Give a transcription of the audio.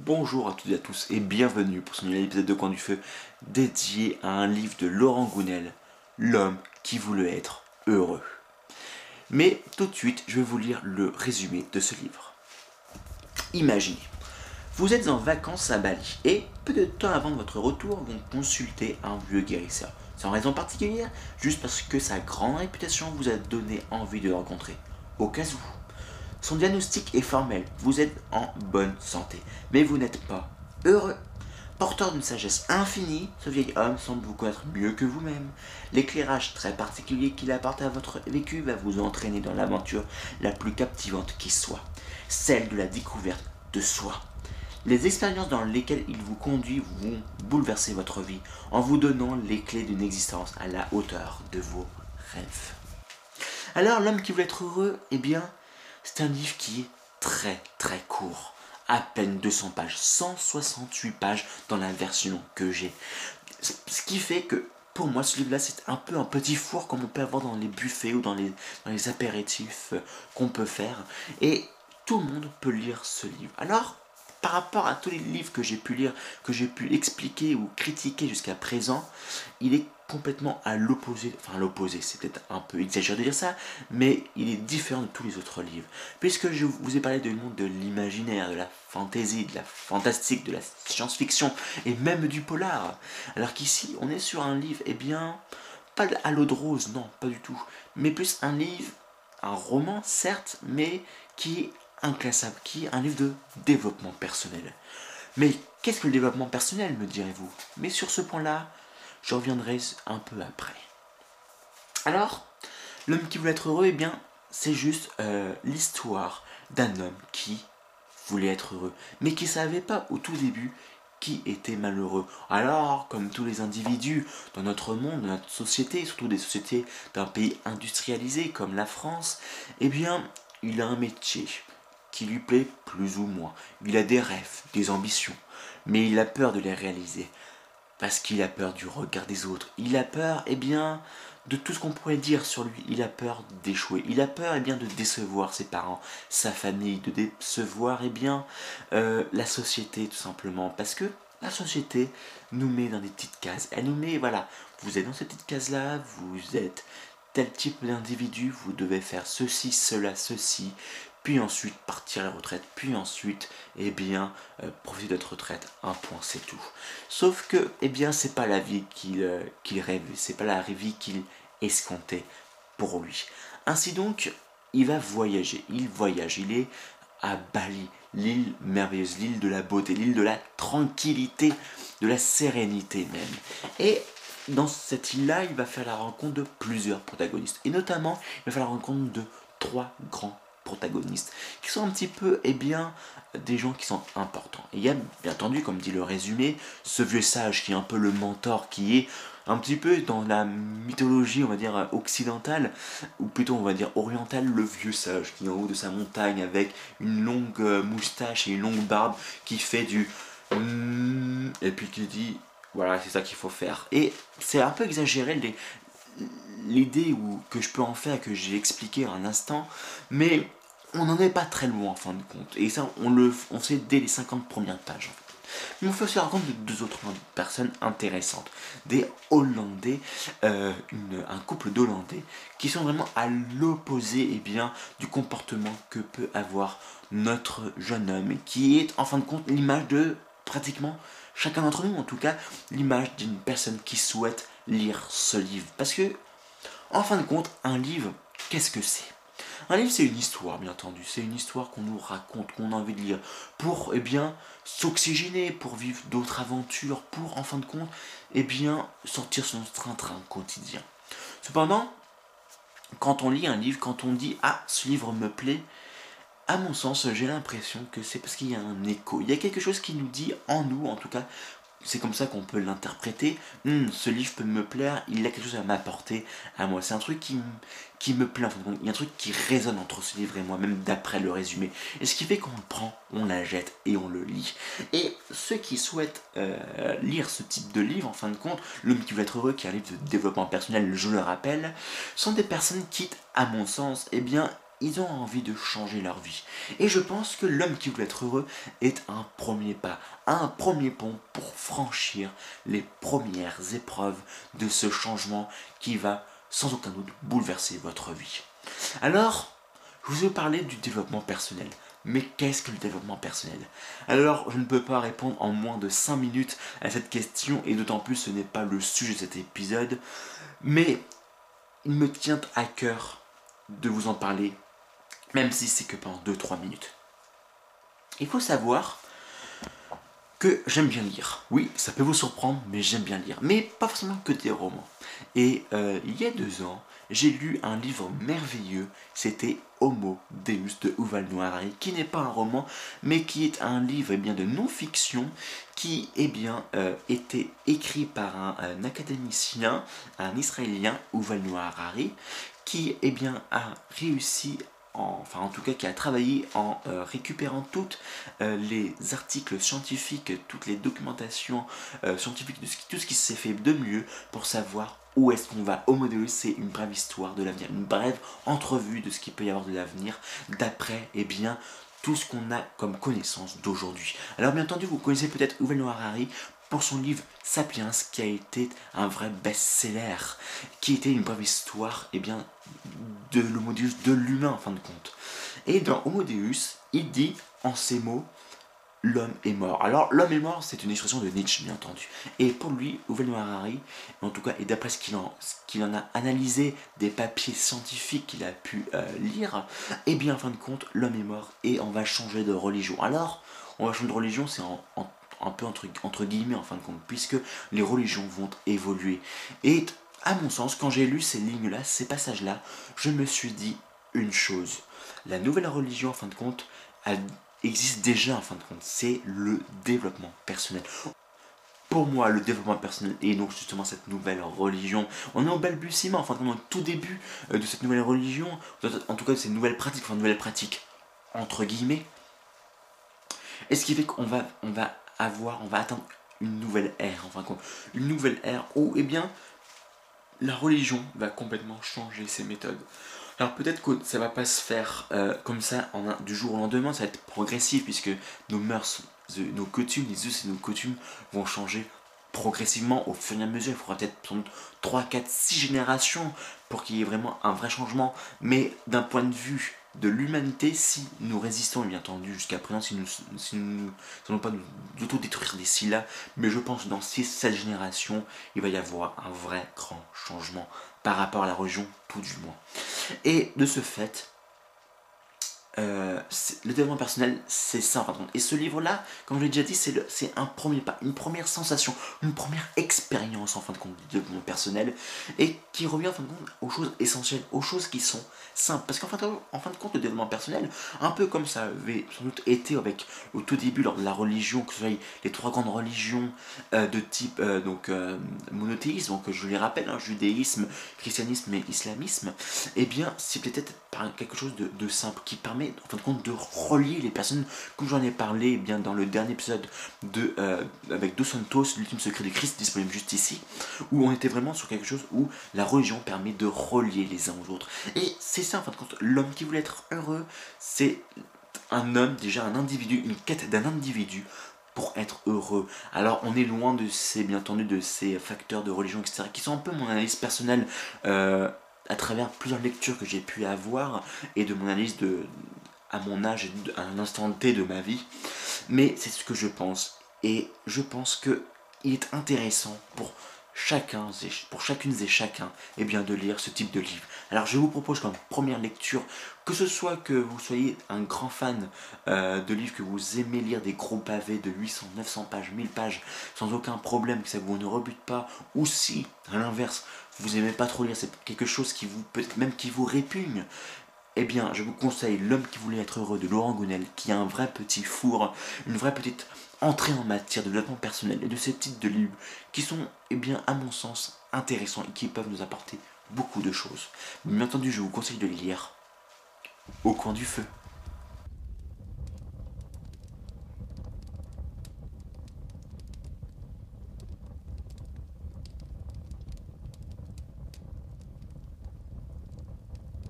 Bonjour à toutes et à tous et bienvenue pour ce nouvel épisode de Coin du Feu dédié à un livre de Laurent Gounelle, L'homme qui voulait être heureux. Mais tout de suite, je vais vous lire le résumé de ce livre. Imaginez, vous êtes en vacances à Bali et peu de temps avant votre retour, vous consultez un vieux guérisseur. Sans raison particulière, juste parce que sa grande réputation vous a donné envie de le rencontrer, au cas où. Son diagnostic est formel, vous êtes en bonne santé, mais vous n'êtes pas heureux. Porteur d'une sagesse infinie, ce vieil homme semble vous connaître mieux que vous-même. L'éclairage très particulier qu'il apporte à votre vécu va vous entraîner dans l'aventure la plus captivante qui soit, celle de la découverte de soi. Les expériences dans lesquelles il vous conduit vont bouleverser votre vie en vous donnant les clés d'une existence à la hauteur de vos rêves. Alors, l'homme qui veut être heureux, eh bien... c'est un livre qui est très court, à peine 200 pages, 168 pages dans la version que j'ai. Ce qui fait que, pour moi, ce livre-là, c'est un peu un petit four comme on peut avoir dans les buffets ou dans les apéritifs qu'on peut faire. Et tout le monde peut lire ce livre. Alors, par rapport à tous les livres que j'ai pu lire, que j'ai pu expliquer ou critiquer jusqu'à présent, il est complètement à l'opposé, enfin l'opposé, c'est peut-être un peu exagéré de dire ça, mais il est différent de tous les autres livres. Puisque je vous ai parlé du monde de l'imaginaire, de la fantaisie, de la fantastique, de la science-fiction, et même du polar. Alors qu'ici, on est sur un livre, eh bien, pas à l'eau de rose, non, pas du tout, mais plus un livre, un roman, certes, mais qui est inclassable, qui est un livre de développement personnel. Mais qu'est-ce que le développement personnel, me direz-vous? Mais sur ce point-là, je reviendrai un peu après. Alors, l'homme qui voulait être heureux, eh bien, c'est juste l'histoire d'un homme qui voulait être heureux, mais qui ne savait pas au tout début qui était malheureux. Alors, comme tous les individus dans notre monde, dans notre société, surtout des sociétés d'un pays industrialisé comme la France, eh bien, il a un métier qui lui plaît plus ou moins. Il a des rêves, des ambitions, mais il a peur de les réaliser. Parce qu'il a peur du regard des autres. Il a peur, eh bien, de tout ce qu'on pourrait dire sur lui. Il a peur d'échouer. Il a peur, eh bien, de décevoir ses parents, sa famille, de décevoir, eh bien, la société, tout simplement. Parce que la société nous met dans des petites cases. Elle nous met, voilà, vous êtes dans cette petite case-là, vous êtes tel type d'individu, vous devez faire ceci, cela, ceci, puis ensuite partir à la retraite, puis ensuite, eh bien, profiter de votre retraite, un point, c'est tout. Sauf que, eh bien, c'est pas la vie qu'il rêve, c'est pas la vie qu'il escomptait pour lui. Ainsi donc, il va voyager, il est à Bali, l'île merveilleuse, l'île de la beauté, l'île de la tranquillité, de la sérénité même. Et dans cette île-là, il va faire la rencontre de plusieurs protagonistes, et notamment, il va faire la rencontre de trois grands protagonistes, qui sont un petit peu, eh bien, des gens qui sont importants. Et il y a, bien entendu, comme dit le résumé, ce vieux sage qui est un peu le mentor, qui est un petit peu dans la mythologie, on va dire, occidentale, ou plutôt, on va dire, orientale, le vieux sage, qui est en haut de sa montagne, avec une longue moustache et une longue barbe, qui fait du... et puis qui dit, voilà, c'est ça qu'il faut faire. Et c'est un peu exagéré, l'idée que je peux en faire, que j'ai expliqué à un instant, mais... on n'en est pas très loin en fin de compte, et ça on sait dès les 50 premières pages en fait. Mais on fait aussi la rencontre de deux autres personnes intéressantes, des Hollandais, un couple d'Hollandais qui sont vraiment à l'opposé, eh bien, du comportement que peut avoir notre jeune homme, qui est en fin de compte l'image de pratiquement chacun d'entre nous, en tout cas l'image d'une personne qui souhaite lire ce livre. Parce que en fin de compte, un livre, qu'est-ce que c'est ? Un livre, c'est une histoire, bien entendu, c'est une histoire qu'on nous raconte, qu'on a envie de lire, pour, eh bien, s'oxygéner, pour vivre d'autres aventures, pour, en fin de compte, eh bien, sortir son train-train quotidien. Cependant, quand on lit un livre, quand on dit « Ah, ce livre me plaît », à mon sens, j'ai l'impression que c'est parce qu'il y a un écho, il y a quelque chose qui nous dit en nous, en tout cas, c'est comme ça qu'on peut l'interpréter. Ce livre peut me plaire, il a quelque chose à m'apporter à moi. C'est un truc qui me plaît en fin de compte. Il y a un truc qui résonne entre ce livre et moi, même d'après le résumé. Et ce qui fait qu'on le prend, on la jette et on le lit. Et ceux qui souhaitent lire ce type de livre, en fin de compte, L'homme qui veut être heureux, qui est un livre de développement personnel, je le rappelle, sont des personnes qui, à mon sens, eh bien, ils ont envie de changer leur vie. Et je pense que l'homme qui veut être heureux est un premier pas, un premier pont pour franchir les premières épreuves de ce changement qui va sans aucun doute bouleverser votre vie. Alors, je vous ai parlé du développement personnel. Mais qu'est-ce que le développement personnel? Alors, je ne peux pas répondre en moins de 5 minutes à cette question, et d'autant plus ce n'est pas le sujet de cet épisode, mais il me tient à cœur de vous en parler, même si c'est que pendant 2-3 minutes. Il faut savoir que j'aime bien lire. Oui, ça peut vous surprendre, mais j'aime bien lire. Mais pas forcément que des romans. Et il y a 2 ans, j'ai lu un livre merveilleux, c'était Homo Deus de Yuval Noah Harari, qui n'est pas un roman, mais qui est un livre de non-fiction qui était écrit par un académicien, un Israélien, Yuval Noah Harari, qui a réussi, qui a travaillé en récupérant toutes les articles scientifiques, toutes les documentations scientifiques, tout ce qui s'est fait de mieux pour savoir où est-ce qu'on va. Homo Deus, c'est une brève histoire de l'avenir, une brève entrevue de ce qu'il peut y avoir de l'avenir d'après, tout ce qu'on a comme connaissance d'aujourd'hui. Alors bien entendu, vous connaissez peut-être Yuval Noah Harari pour son livre Sapiens, qui a été un vrai best-seller, qui était une brève histoire, de l'Homo Deus, de l'humain en fin de compte. Et dans Homo Deus, il dit en ces mots: l'homme est mort. Alors, l'homme est mort, c'est une expression de Nietzsche, bien entendu. Et pour lui, Yuval Noah Harari, en tout cas, et d'après ce qu'il en a analysé des papiers scientifiques qu'il a pu lire, en fin de compte, l'homme est mort et on va changer de religion. Alors, on va changer de religion, c'est un peu entre guillemets, en fin de compte, puisque les religions vont évoluer. Et à mon sens, quand j'ai lu ces lignes-là, ces passages-là, je me suis dit une chose: la nouvelle religion, en fin de compte, existe déjà, c'est le développement personnel. Pour moi, le développement personnel et donc justement cette nouvelle religion, on est au balbutiement, au tout début de cette nouvelle religion, en tout cas de ces nouvelles pratiques, entre guillemets. Et ce qui fait qu'on va atteindre une nouvelle ère, une nouvelle ère où, la religion va complètement changer ses méthodes. Alors peut-être que ça va pas se faire comme ça du jour au lendemain, ça va être progressif, puisque nos mœurs, nos coutumes, les us et nos coutumes vont changer progressivement au fur et à mesure. Il faudra peut-être 3, 4, 6 générations pour qu'il y ait vraiment un vrai changement. Mais d'un point de vue de l'humanité, si nous résistons, bien entendu, jusqu'à présent, si nous n'allons pas nous auto-détruire d'ici là, mais je pense que dans 6-7 générations, il va y avoir un vrai grand changement par rapport à la religion, tout du moins. Et de ce fait, le développement personnel, c'est ça. Et ce livre-là, comme je l'ai déjà dit, c'est un premier pas, une première sensation, une première expérience du développement personnel, et qui revient aux choses essentielles, aux choses qui sont simples. Parce qu'en fin de compte, le développement personnel, un peu comme ça avait sans doute été au tout début lors de la religion, que ce soit les 3 grandes religions de type monothéisme, donc je les rappelle, judaïsme, christianisme et islamisme, c'est peut-être quelque chose de simple qui permet en fin de compte de relier les personnes, comme j'en ai parlé dans le dernier épisode avec Dos Santos, l'ultime secret de Christ, disponible juste ici, où on était vraiment sur quelque chose où la religion permet de relier les uns aux autres. Et c'est ça en fin de compte, l'homme qui voulait être heureux, c'est un homme, un individu, une quête d'un individu pour être heureux. Alors on est loin de ces facteurs de religion, etc., qui sont un peu mon analyse personnelle à travers plusieurs lectures que j'ai pu avoir et de mon analyse à mon âge et à un instant T de ma vie. Mais c'est ce que je pense. Et je pense qu'il est intéressant pour chacune et chacun de lire ce type de livre. Alors je vous propose comme première lecture, que ce soit que vous soyez un grand fan de livres, que vous aimez lire des gros pavés de 800, 900 pages, 1000 pages, sans aucun problème, que ça vous ne rebute pas, ou si, à l'inverse, vous aimez pas trop lire, c'est quelque chose qui vous qui vous répugne, je vous conseille L'homme qui voulait être heureux de Laurent Gounelle, qui a un vrai petit four, une vraie petite entrée en matière de développement personnel et de ces types de livres qui sont, à mon sens, intéressants et qui peuvent nous apporter beaucoup de choses. Bien entendu, je vous conseille de les lire au coin du feu.